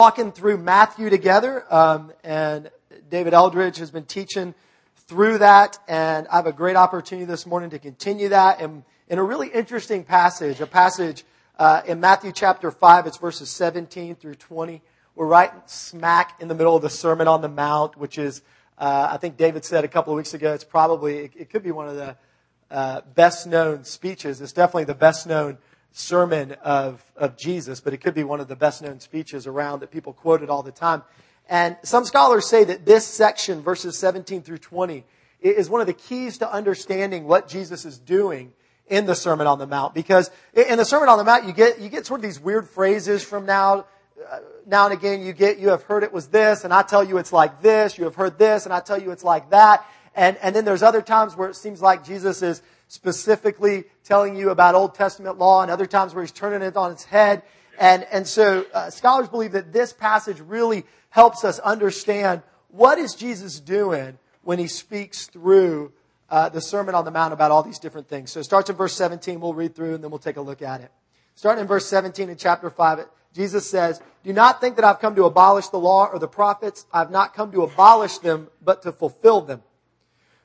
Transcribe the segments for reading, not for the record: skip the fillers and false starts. Walking through Matthew together, and David Eldridge has been teaching through that, and I have a great opportunity this morning to continue that in a really interesting passage, a passage in Matthew chapter 5, it's verses 17 through 20. We're right smack in the middle of the Sermon on the Mount, which is, I think David said a couple of weeks ago, it's probably, it could be one of the best-known speeches. It's definitely the best-known sermon of Jesus, but it could be one of the best-known speeches around that people quoted all the time. And some scholars say that this section, verses 17 through 20, is one of the keys to understanding what Jesus is doing in the Sermon on the Mount. Because in the Sermon on the Mount, you get sort of these weird phrases from now and again. You have heard it was this, and I tell you it's like this. You have heard this, and I tell you it's like that. And then there's other times where it seems like Jesus is specifically telling you about Old Testament law, and other times where he's turning it on its head. And so scholars believe that this passage really helps us understand what is Jesus doing when he speaks through the Sermon on the Mount about all these different things. So it starts in verse 17. We'll read through and then we'll take a look at it. Starting in verse 17 in chapter 5, Jesus says, "Do not think that I've come to abolish the law or the prophets. I've not come to abolish them, but to fulfill them.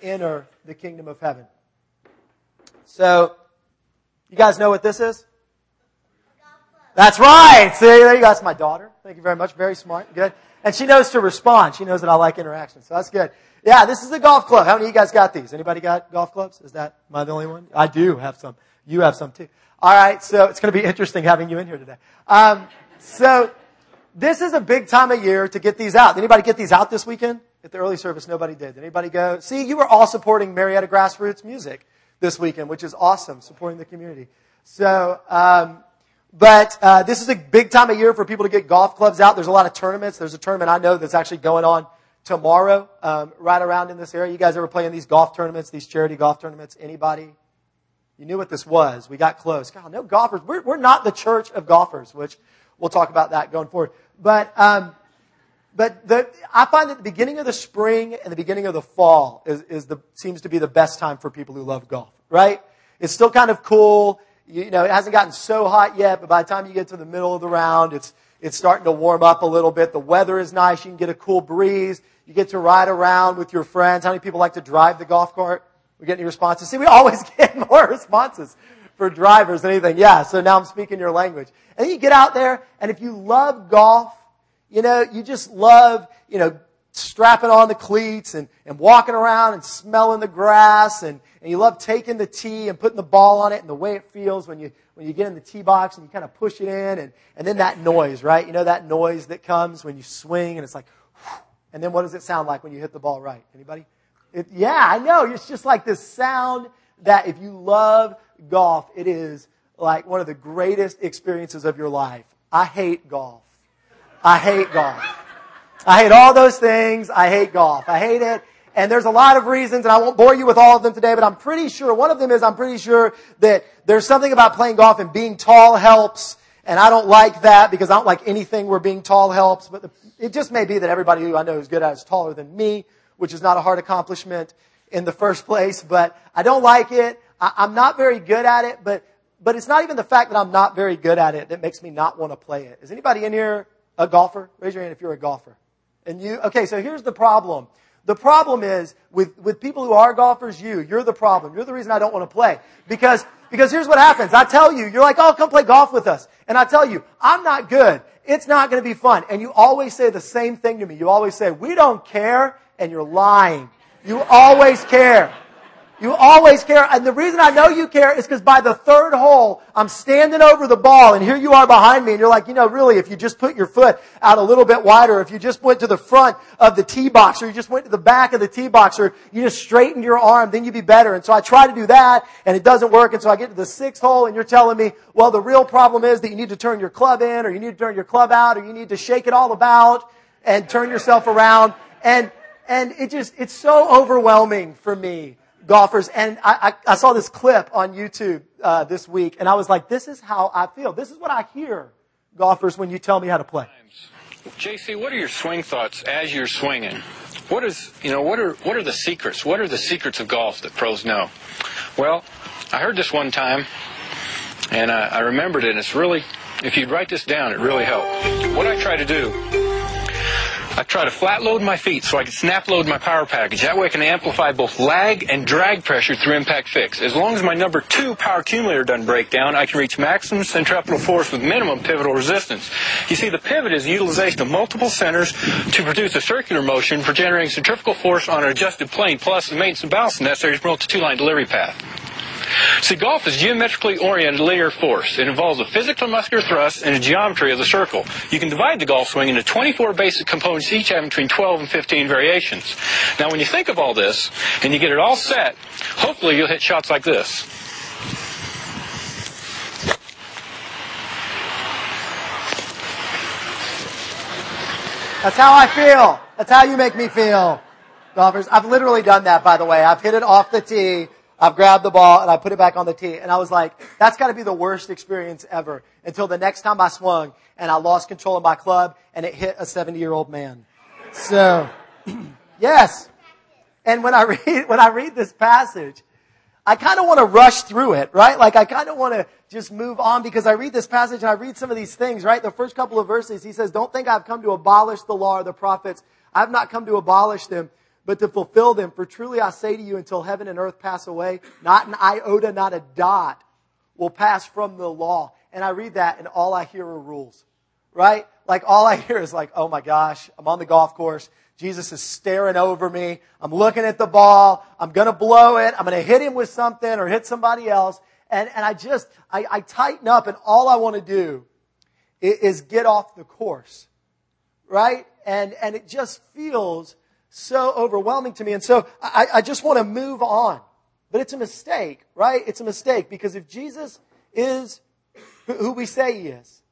enter the kingdom of heaven." So, you guys know what this is? That's right. See, there you go. That's my daughter. Thank you very much. Very smart. Good. And she knows to respond. She knows that I like interaction. So that's good. Yeah, this is a golf club. How many of you guys got these? Anybody got golf clubs? Am I the only one? I do have some. You have some too. All right. So it's going to be interesting having you in here today. So this is a big time of year to get these out. Did anybody get these out this weekend? At the early service, nobody did. Did anybody go? See, you were all supporting Marietta Grassroots Music this weekend, which is awesome, supporting the community. So, but this is a big time of year for people to get golf clubs out. There's a lot of tournaments. There's a tournament I know that's actually going on tomorrow, right around in this area. You guys ever play in these golf tournaments, these charity golf tournaments? Anybody? You knew what this was. We got close. God, no golfers. We're not the church of golfers, which we'll talk about that going forward. But I find that the beginning of the spring and the beginning of the fall seems to be the best time for people who love golf, right? It's still kind of cool. You know, it hasn't gotten so hot yet, but by the time you get to the middle of the round, it's starting to warm up a little bit. The weather is nice. You can get a cool breeze. You get to ride around with your friends. How many people like to drive the golf cart? We get any responses? See, we always get more responses for drivers than anything. Yeah, so now I'm speaking your language. And then you get out there, and if you love golf, you know, you just love, you know, strapping on the cleats and walking around and smelling the grass and you love taking the tee and putting the ball on it and the way it feels when you get in the tee box and you kind of push it in and then that noise, right? You know, that noise that comes when you swing and it's like, whew, and then what does it sound like when you hit the ball right? Anybody? Yeah, I know. It's just like this sound that if you love golf, it is like one of the greatest experiences of your life. I hate golf. I hate golf. I hate all those things. I hate golf. I hate it. And there's a lot of reasons, and I won't bore you with all of them today, but I'm pretty sure, one of them is I'm pretty sure that there's something about playing golf and being tall helps, and I don't like that because I don't like anything where being tall helps, but it just may be that everybody who I know is good at is taller than me, which is not a hard accomplishment in the first place, but I don't like it. I'm not very good at it, but it's not even the fact that I'm not very good at it that makes me not want to play it. Is anybody in here a golfer? Raise your hand if you're a golfer. And you, okay, so here's the problem. The problem is with people who are golfers, you're the problem. You're the reason I don't want to play. Because here's what happens. I tell you, you're like, "Oh, come play golf with us." And I tell you, "I'm not good. It's not going to be fun." And you always say the same thing to me. You always say, "We don't care." And you're lying. You always care. You always care. And the reason I know you care is because by the third hole, I'm standing over the ball and here you are behind me. And you're like, "You know, really, if you just put your foot out a little bit wider, if you just went to the front of the tee box, or you just went to the back of the tee box, or you just straightened your arm, then you'd be better." And so I try to do that and it doesn't work. And so I get to the sixth hole and you're telling me, "Well, the real problem is that you need to turn your club in, or you need to turn your club out, or you need to shake it all about." and turn yourself around. And it just, it's so overwhelming for me, golfers. And I saw this clip on YouTube this week, and I was like, this is how I feel. This is what I hear, golfers, when you tell me how to play. JC, what are your swing thoughts as you're swinging? What are the secrets? What are the secrets of golf that pros know? Well, I heard this one time, and I remembered it. And it's really, if you'd write this down, it really helped. What I try to do, I try to flat load my feet so I can snap load my power package. That way I can amplify both lag and drag pressure through impact fix. As long as my number 2 power accumulator doesn't break down, I can reach maximum centripetal force with minimum pivotal resistance. You see, the pivot is the utilization of multiple centers to produce a circular motion for generating centrifugal force on an adjusted plane, plus the maintenance and balance necessary to promote the 2-line delivery path. See, golf is geometrically oriented linear force. It involves a physical muscular thrust and a geometry of the circle. You can divide the golf swing into 24 basic components, each having between 12 and 15 variations. Now, when you think of all this and you get it all set, hopefully you'll hit shots like this. That's how I feel. That's how you make me feel, golfers. I've literally done that, by the way. I've hit it off the tee. I've grabbed the ball and I put it back on the tee. And I was like, that's got to be the worst experience ever, until the next time I swung and I lost control of my club and it hit a 70-year-old man. So, yes. And when I read this passage, I kind of want to rush through it, right? Like, I kind of want to just move on, because I read this passage and I read some of these things, right? The first couple of verses, he says, don't think I've come to abolish the law or the prophets. I've not come to abolish them, but to fulfill them. For truly I say to you, until heaven and earth pass away, not an iota, not a dot will pass from the law. And I read that, and all I hear are rules, right? Like, all I hear is like, oh my gosh, I'm on the golf course. Jesus is staring over me. I'm looking at the ball. I'm going to blow it. I'm going to hit him with something or hit somebody else. And I tighten up, and all I want to do is get off the course, right? And it just feels so overwhelming to me. And so I just want to move on. But it's a mistake, right? It's a mistake, because if Jesus is who we say he is,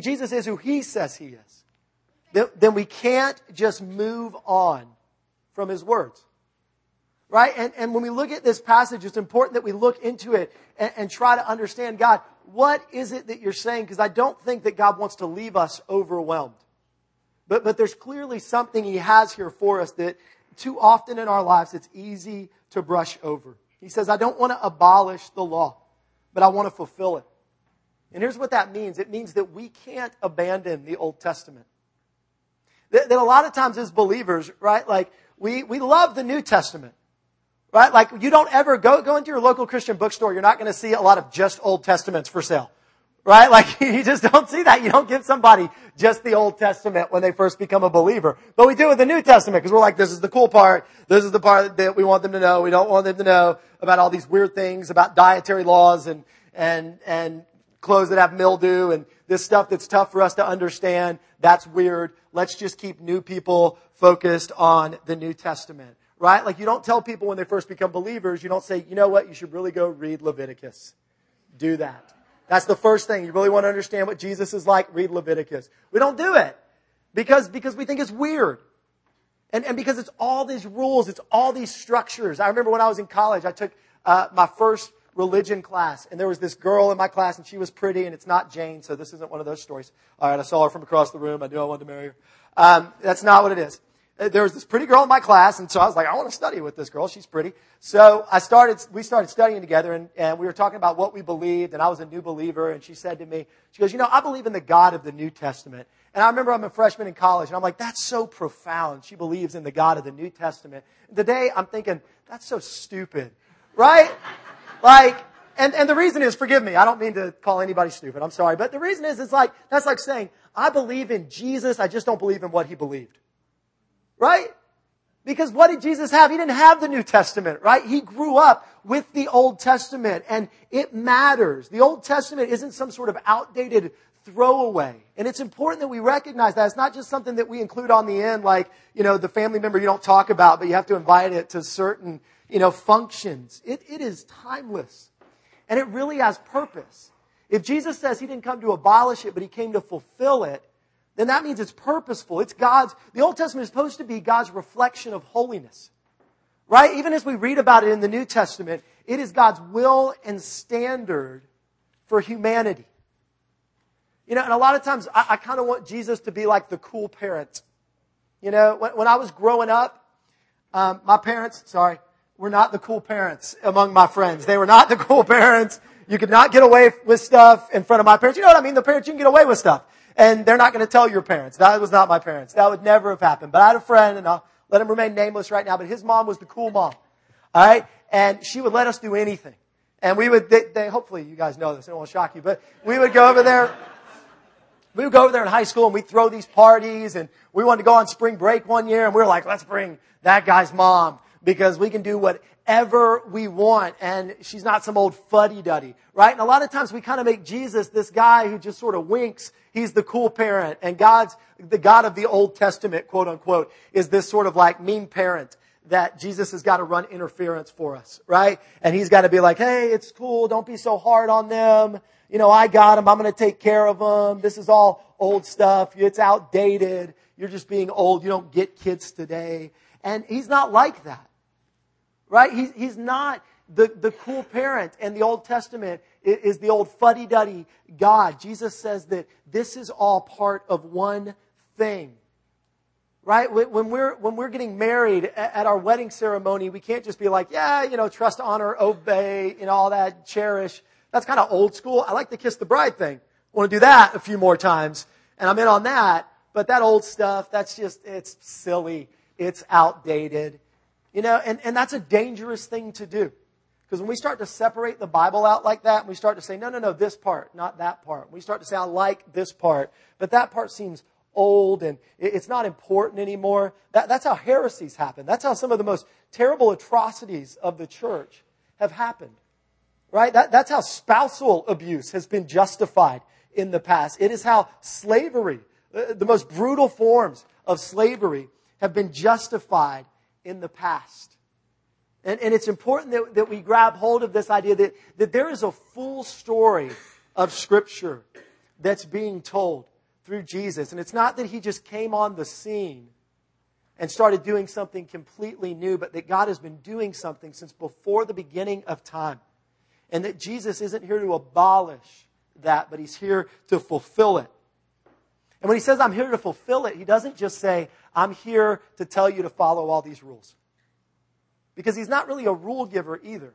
Jesus is who he says he is, then we can't just move on from his words, right? And when we look at this passage, it's important that we look into it and try to understand, God, what is it that you're saying? Because I don't think that God wants to leave us overwhelmed. But there's clearly something he has here for us that too often in our lives it's easy to brush over. He says, I don't want to abolish the law, but I want to fulfill it. And here's what that means. It means that we can't abandon the Old Testament. That a lot of times as believers, right, like we love the New Testament, right? Like, you don't ever go into your local Christian bookstore. You're not going to see a lot of just Old Testaments for sale. Right? Like, you just don't see that. You don't give somebody just the Old Testament when they first become a believer. But we do with the New Testament, because we're like, this is the cool part. This is the part that we want them to know. We don't want them to know about all these weird things, about dietary laws and clothes that have mildew and this stuff that's tough for us to understand. That's weird. Let's just keep new people focused on the New Testament. Right? Like, you don't tell people when they first become believers, you don't say, you know what? You should really go read Leviticus. Do that. That's the first thing. You really want to understand what Jesus is like? Read Leviticus. We don't do it because we think it's weird. And because it's all these rules, it's all these structures. I remember when I was in college, I took my first religion class, and there was this girl in my class, and she was pretty, and it's not Jane, so this isn't one of those stories. All right, I saw her from across the room. I knew I wanted to marry her. That's not what it is. There was this pretty girl in my class, and so I was like, I want to study with this girl. She's pretty. So we started studying together, and we were talking about what we believed, and I was a new believer, and she said to me, she goes, you know, I believe in the God of the New Testament. And I remember I'm a freshman in college, and I'm like, that's so profound. She believes in the God of the New Testament. And today, I'm thinking, that's so stupid, right? Like, and the reason is, forgive me, I don't mean to call anybody stupid. I'm sorry. But the reason is, it's like, that's like saying, I believe in Jesus, I just don't believe in what he believed. Right? Because what did Jesus have? He didn't have the New Testament, right? He grew up with the Old Testament, and it matters. The Old Testament isn't some sort of outdated throwaway. And it's important that we recognize that. It's not just something that we include on the end, like, you know, the family member you don't talk about, but you have to invite it to certain, you know, functions. It is timeless. And it really has purpose. If Jesus says he didn't come to abolish it, but he came to fulfill it, then that means it's purposeful. It's God's. The Old Testament is supposed to be God's reflection of holiness, right? Even as we read about it in the New Testament, it is God's will and standard for humanity. You know, and a lot of times I kind of want Jesus to be like the cool parent. You know, when I was growing up, my parents, were not the cool parents among my friends. They were not the cool parents. You could not get away with stuff in front of my parents. You know what I mean? The parents, you can get away with stuff. And they're not going to tell your parents. That was not my parents. That would never have happened. But I had a friend, and I'll let him remain nameless right now, but his mom was the cool mom. All right? And she would let us do anything. And we would, hopefully you guys know this. I don't want to shock you, but we would go over there. We would go over there in high school, and we'd throw these parties, and we wanted to go on spring break one year, and we were like, let's bring that guy's mom, because we can do whatever we want, and she's not some old fuddy-duddy, right? And a lot of times we kind of make Jesus this guy who just sort of winks. He's the cool parent, and God's the God of the Old Testament, quote unquote, is this sort of like mean parent that Jesus has got to run interference for us, right? And he's got to be like, hey, it's cool. Don't be so hard on them. You know, I got them. I'm going to take care of them. This is all old stuff. It's outdated. You're just being old. You don't get kids today. And he's not like that, right? He's not the cool parent. And the Old Testament is the old fuddy-duddy God. Jesus says that this is all part of one thing. Right? When we're getting married at our wedding ceremony, we can't just be like, yeah, you know, trust, honor, obey, you know, all that, cherish. That's kind of old school. I like the kiss the bride thing. I want to do that a few more times. And I'm in on that. But that old stuff, that's just, it's silly. It's outdated. You know, and that's a dangerous thing to do. Because when we start to separate the Bible out like that, and we start to say, no, this part, not that part. We start to say, I like this part, but that part seems old and it's not important anymore. That's how heresies happen. That's how some of the most terrible atrocities of the church have happened, right? That's how spousal abuse has been justified in the past. It is how slavery, the most brutal forms of slavery, have been justified in the past. And it's important that we grab hold of this idea that there is a full story of Scripture that's being told through Jesus. And it's not that he just came on the scene and started doing something completely new, but that God has been doing something since before the beginning of time. And that Jesus isn't here to abolish that, but he's here to fulfill it. And when he says, I'm here to fulfill it, he doesn't just say, I'm here to tell you to follow all these rules. Because he's not really a rule giver either.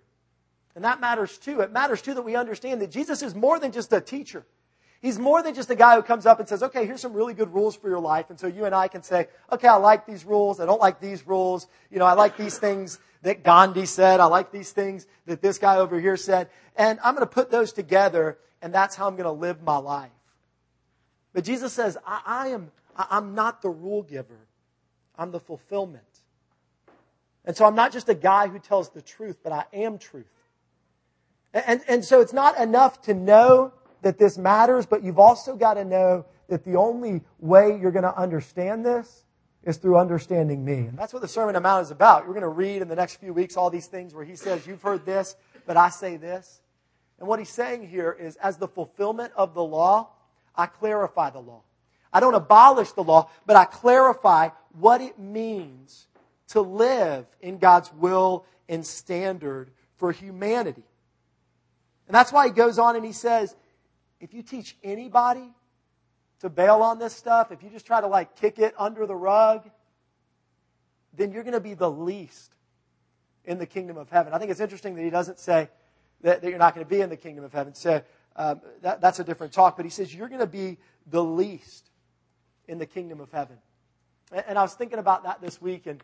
And that matters too. It matters too that we understand that Jesus is more than just a teacher. He's more than just a guy who comes up and says, okay, here's some really good rules for your life. And so you and I can say, okay, I like these rules. I don't like these rules. You know, I like these things that Gandhi said. I like these things that this guy over here said. And I'm going to put those together, and that's how I'm going to live my life. But Jesus says, I'm not the rule giver. I'm the fulfillment. And so I'm not just a guy who tells the truth, but I am truth. And so it's not enough to know that this matters, but you've also got to know that the only way you're going to understand this is through understanding me. And that's what the Sermon on the Mount is about. You're going to read in the next few weeks all these things where he says, you've heard this, but I say this. And what he's saying here is, as the fulfillment of the law, I clarify the law. I don't abolish the law, but I clarify what it means to live in God's will and standard for humanity. And that's why he goes on and he says, if you teach anybody to bail on this stuff, if you just try to like kick it under the rug, then you're going to be the least in the kingdom of heaven. I think it's interesting that he doesn't say that you're not going to be in the kingdom of heaven. So that's a different talk. But he says you're going to be the least in the kingdom of heaven. And I was thinking about that this week and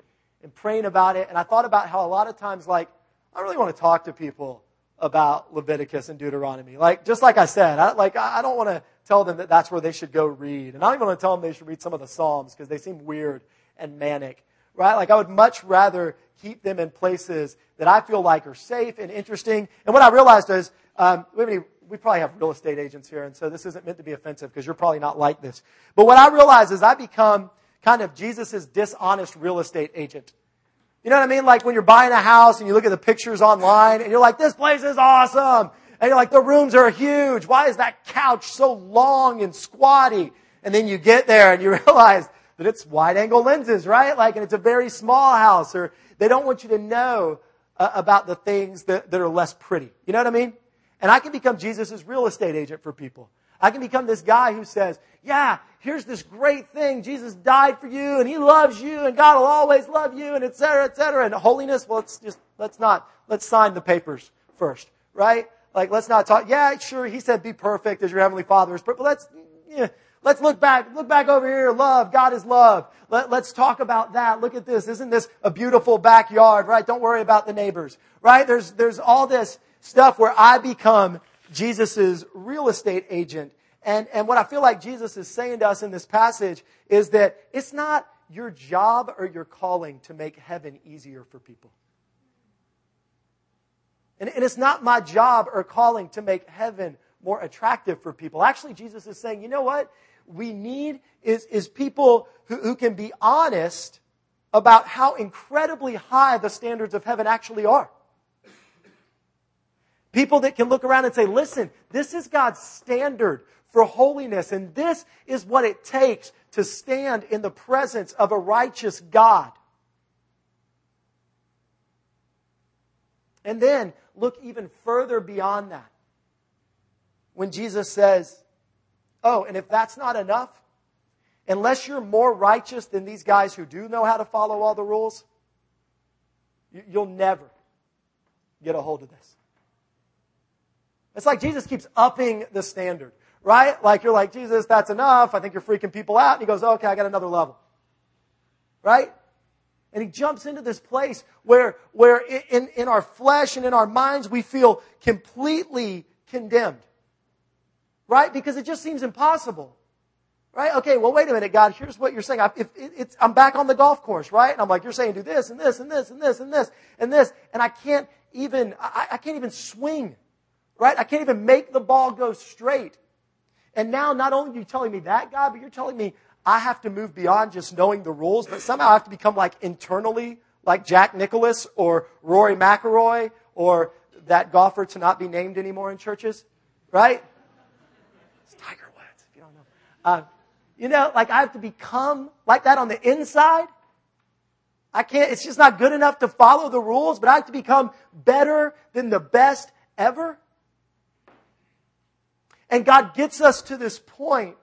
praying about it. And I thought about how a lot of times, like, I really want to talk to people about Leviticus and Deuteronomy. Like, just like I said, I don't want to tell them that that's where they should go read. And I don't even want to tell them they should read some of the Psalms because they seem weird and manic, right? Like, I would much rather keep them in places that I feel like are safe and interesting. And what I realized is, we probably have real estate agents here, and so this isn't meant to be offensive because you're probably not like this. But what I realized is I become kind of Jesus's dishonest real estate agent. You know what I mean? Like when you're buying a house and you look at the pictures online and you're like, this place is awesome. And you're like, the rooms are huge. Why is that couch so long and squatty? And then you get there and you realize that it's wide-angle lenses, right? Like, and it's a very small house, or they don't want you to know about the things that are less pretty. You know what I mean? And I can become Jesus' real estate agent for people. I can become this guy who says, yeah, here's this great thing. Jesus died for you, and he loves you, and God will always love you, and et cetera, et cetera. And holiness, well, let's sign the papers first, right? Like, let's not talk. Yeah, sure, he said be perfect as your heavenly Father is perfect. But let's look back over here. Love, God is love. Let's talk about that. Look at this. Isn't this a beautiful backyard, right? Don't worry about the neighbors, right? There's all this stuff where I become Jesus' real estate agent. And what I feel like Jesus is saying to us in this passage is that it's not your job or your calling to make heaven easier for people. And it's not my job or calling to make heaven more attractive for people. Actually, Jesus is saying, you know what? We need is people who can be honest about how incredibly high the standards of heaven actually are. People that can look around and say, listen, this is God's standard for holiness, and this is what it takes to stand in the presence of a righteous God. And then look even further beyond that when Jesus says, oh, and if that's not enough, unless you're more righteous than these guys who do know how to follow all the rules, you'll never get a hold of this. It's like Jesus keeps upping the standard, right? Like, you're like, Jesus, that's enough. I think you're freaking people out. And he goes, okay, I got another level, right? And he jumps into this place where in our flesh and in our minds, we feel completely condemned, right? Because it just seems impossible, right? Okay, well, wait a minute, God, here's what you're saying. I'm back on the golf course, right? And I'm like, you're saying do this and this and this and this and this and this. And I can't even swing. Right? I can't even make the ball go straight. And now not only are you telling me that, God, but you're telling me I have to move beyond just knowing the rules, but somehow I have to become like internally like Jack Nicklaus or Rory McIlroy or that golfer to not be named anymore in churches. Right? It's Tiger Woods, if you don't know. Like I have to become like that on the inside. It's just not good enough to follow the rules, but I have to become better than the best ever. And God gets us to this point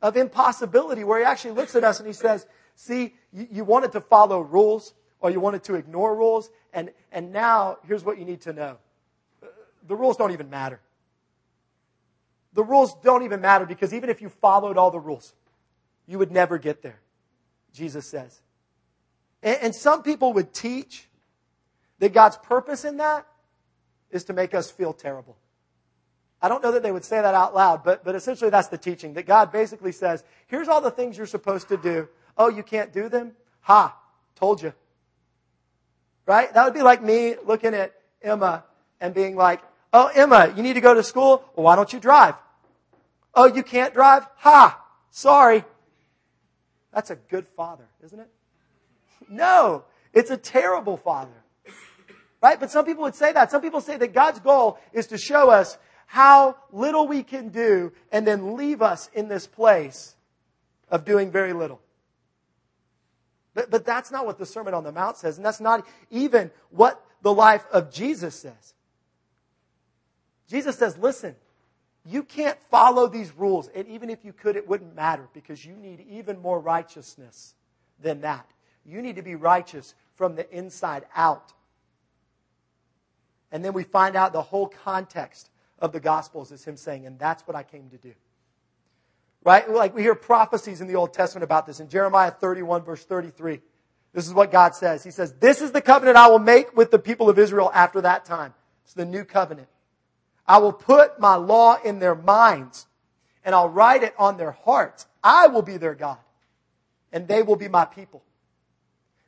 of impossibility where he actually looks at us and he says, see, you wanted to follow rules or you wanted to ignore rules. And now here's what you need to know. The rules don't even matter. The rules don't even matter because even if you followed all the rules, you would never get there, Jesus says. And some people would teach that God's purpose in that is to make us feel terrible. I don't know that they would say that out loud, but essentially that's the teaching, that God basically says, here's all the things you're supposed to do. Oh, you can't do them? Ha, told you. Right? That would be like me looking at Emma and being like, oh, Emma, you need to go to school? Well, why don't you drive? Oh, you can't drive? Ha, sorry. That's a good father, isn't it? No, it's a terrible father. Right? But some people would say that. Some people say that God's goal is to show us how little we can do and then leave us in this place of doing very little. But that's not what the Sermon on the Mount says, and that's not even what the life of Jesus says. Jesus says, listen, you can't follow these rules, and even if you could, it wouldn't matter because you need even more righteousness than that. You need to be righteous from the inside out. And then we find out the whole context of the Gospels is him saying, and that's what I came to do. Right? Like, we hear prophecies in the Old Testament about this. In Jeremiah 31, verse 33, this is what God says. He says, this is the covenant I will make with the people of Israel after that time. It's the new covenant. I will put my law in their minds, and I'll write it on their hearts. I will be their God, and they will be my people.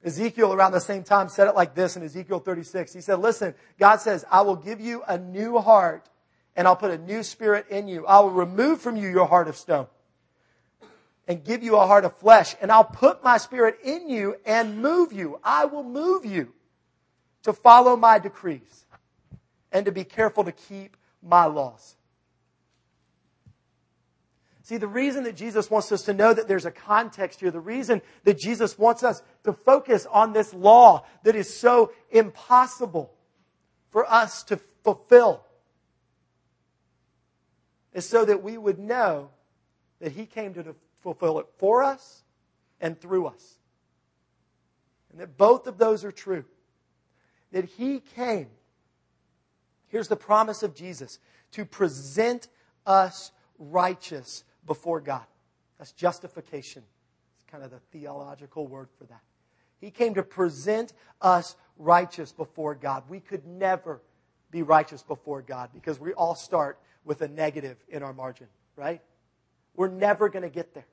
Ezekiel, around the same time, said it like this in Ezekiel 36. He said, listen, God says, I will give you a new heart, and I'll put a new spirit in you. I will remove from you your heart of stone and give you a heart of flesh. And I'll put my spirit in you and move you. I will move you to follow my decrees and to be careful to keep my laws. See, the reason that Jesus wants us to know that there's a context here, the reason that Jesus wants us to focus on this law that is so impossible for us to fulfill, is so that we would know that He came to fulfill it for us and through us. And that both of those are true. That He came, here's the promise of Jesus, to present us righteous before God. That's justification. It's kind of the theological word for that. He came to present us righteous before God. We could never be righteous before God because we all start with a negative in our margin, right? We're never going to get there.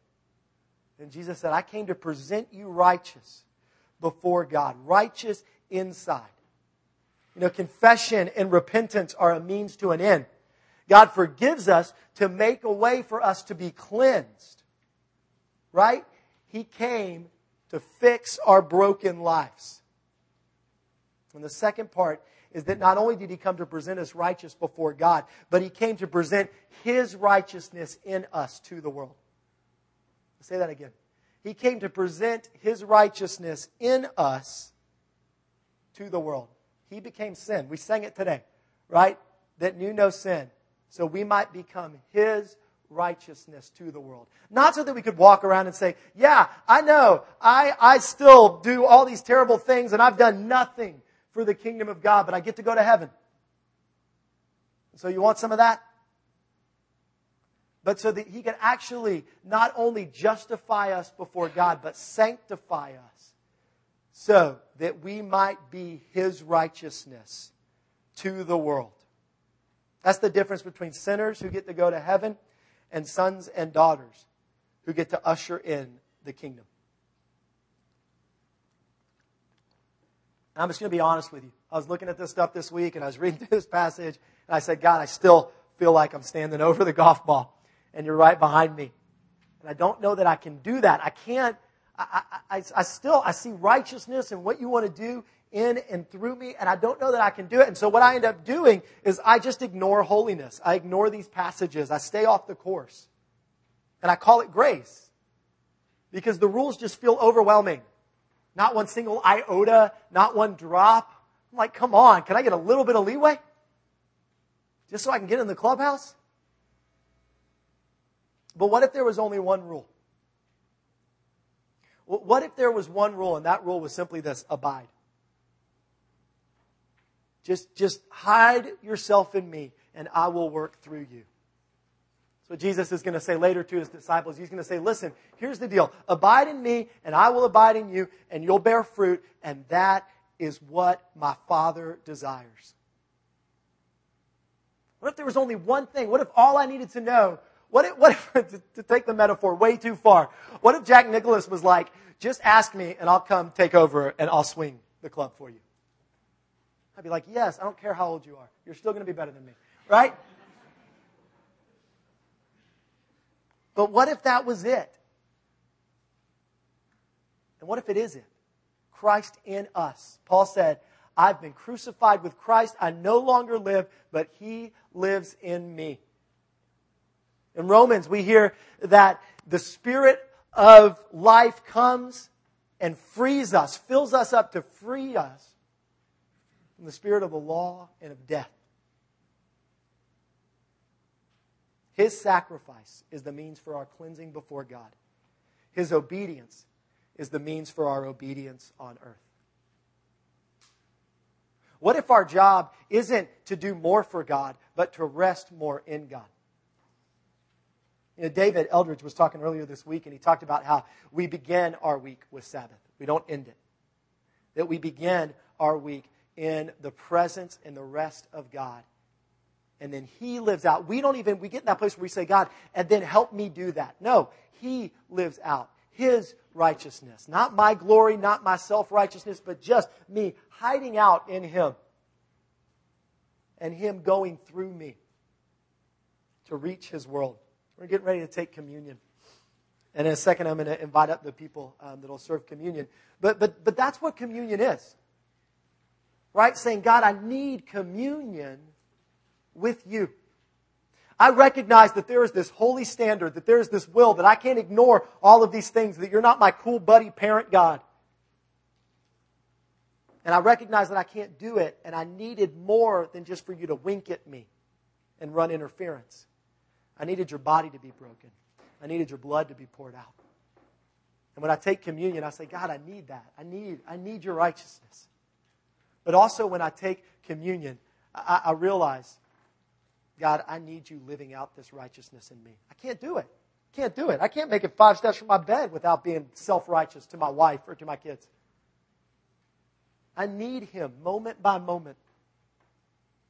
And Jesus said, I came to present you righteous before God, righteous inside. You know, confession and repentance are a means to an end. God forgives us to make a way for us to be cleansed, right? He came to fix our broken lives. And the second part is that not only did He come to present us righteous before God, but He came to present His righteousness in us to the world. I'll say that again. He came to present His righteousness in us to the world. He became sin. We sang it today, right? That knew no sin. So we might become His righteousness to the world. Not so that we could walk around and say, yeah, I know, I still do all these terrible things and I've done nothing for the kingdom of God, but I get to go to heaven. So you want some of that? But so that He can actually not only justify us before God, but sanctify us so that we might be His righteousness to the world. That's the difference between sinners who get to go to heaven and sons and daughters who get to usher in the kingdom. I'm just going to be honest with you. I was looking at this stuff this week and I was reading through this passage and I said, God, I still feel like I'm standing over the golf ball and You're right behind me. And I don't know that I can do that. I see righteousness and what You want to do in and through me, and I don't know that I can do it. And so what I end up doing is I just ignore holiness. I ignore these passages. I stay off the course. And I call it grace because the rules just feel overwhelming. Not one single iota, not one drop. I'm like, come on, can I get a little bit of leeway? Just so I can get in the clubhouse? But what if there was only one rule? What if there was one rule and that rule was simply this: abide. Just hide yourself in Me and I will work through you. That's what Jesus is going to say later to His disciples. He's going to say, listen, here's the deal. Abide in Me and I will abide in you and you'll bear fruit. And that is what My Father desires. What if there was only one thing? What if all I needed to know? What if to take the metaphor way too far, what if Jack Nicklaus was like, just ask me and I'll come take over and I'll swing the club for you? I'd be like, yes, I don't care how old you are. You're still going to be better than me, right? But what if that was it? And what if it is it? Christ in us. Paul said, I've been crucified with Christ. I no longer live, but He lives in me. In Romans, we hear that the Spirit of life comes and frees us, fills us up to free us from the spirit of the law and of death. His sacrifice is the means for our cleansing before God. His obedience is the means for our obedience on earth. What if our job isn't to do more for God, but to rest more in God? You know, David Eldridge was talking earlier this week, and he talked about how we begin our week with Sabbath. We don't end it. That we begin our week in the presence and the rest of God. And then He lives out. We get in that place where we say, God, and then help me do that. No, He lives out His righteousness. Not my glory, not my self-righteousness, but just me hiding out in Him and Him going through me to reach His world. We're getting ready to take communion. And in a second, I'm going to invite up the people that'll serve communion. But that's what communion is. Right? Saying, God, I need communion with You. I recognize that there is this holy standard, that there is this will, that I can't ignore all of these things, that you're not my cool buddy parent God. And I recognize that I can't do it, and I needed more than just for you to wink at me and run interference. I needed your body to be broken. I needed your blood to be poured out. And when I take communion, I say, God, I need that. I need your righteousness. But also when I take communion, I realize, God, I need you living out this righteousness in me. I can't do it. I can't make it 5 steps from my bed without being self-righteous to my wife or to my kids. I need him moment by moment.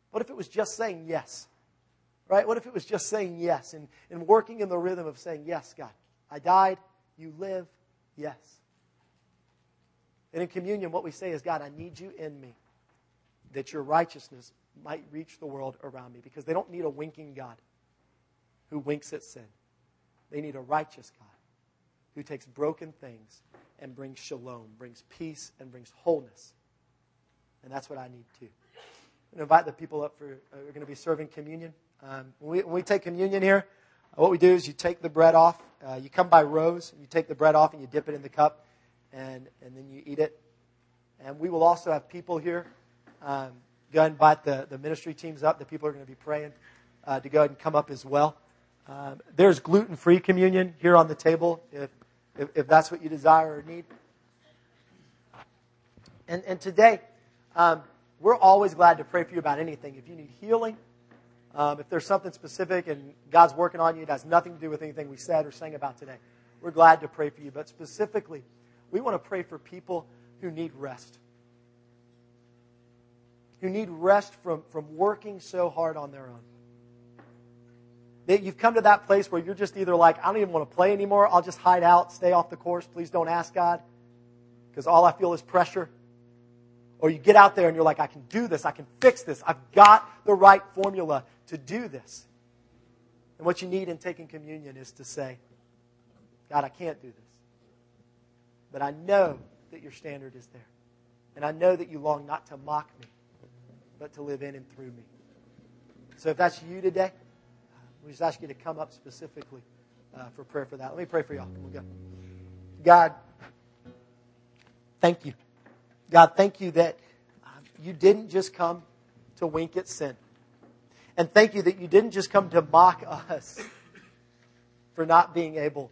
What if it was just saying yes? Right? What if it was just saying yes and working in the rhythm of saying, yes, God, I died, you live, yes. And in communion, what we say is, God, I need you in me, that your righteousness might reach the world around me. Because they don't need a winking God who winks at sin. They need a righteous God who takes broken things and brings shalom, brings peace, and brings wholeness. And that's what I need too. I'm going to invite the people up for, we're going to be serving communion. When we take communion here, what we do is you take the bread off. You come by rows. You take the bread off and you dip it in the cup. And then you eat it. And we will also have people here. Go and invite the ministry teams up. The people are going to be praying to go ahead and come up as well. There's gluten-free communion here on the table if that's what you desire or need. And today, we're always glad to pray for you about anything. If you need healing, if there's something specific and God's working on you, it has nothing to do with anything we said or sang about today. We're glad to pray for you. But specifically, we want to pray for people who need rest. Who need rest from working so hard on their own. That you've come to that place where you're just either like, I don't even want to play anymore. I'll just hide out, stay off the course. Please don't ask God because all I feel is pressure. Or you get out there and you're like, I can do this. I can fix this. I've got the right formula to do this. And what you need in taking communion is to say, God, I can't do this. But I know that your standard is there. And I know that you long not to mock me, but to live in and through me. So if that's you today, we just ask you to come up specifically for prayer for that. Let me pray for y'all. We'll go. God, thank you. God, thank you that you didn't just come to wink at sin. And thank you that you didn't just come to mock us for not being able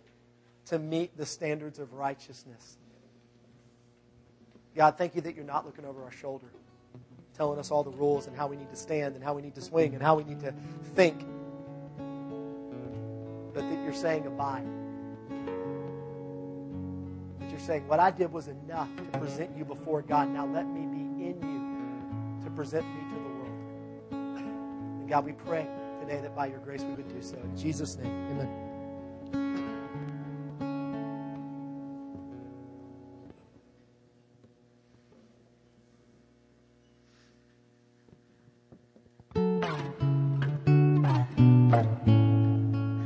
to meet the standards of righteousness. God, thank you that you're not looking over our shoulder, telling us all the rules and how we need to stand and how we need to swing and how we need to think. But that you're saying abide. That you're saying, what I did was enough to present you before God. Now let me be in you to present me to the world. And God, we pray today that by your grace we would do so. In Jesus' name, amen.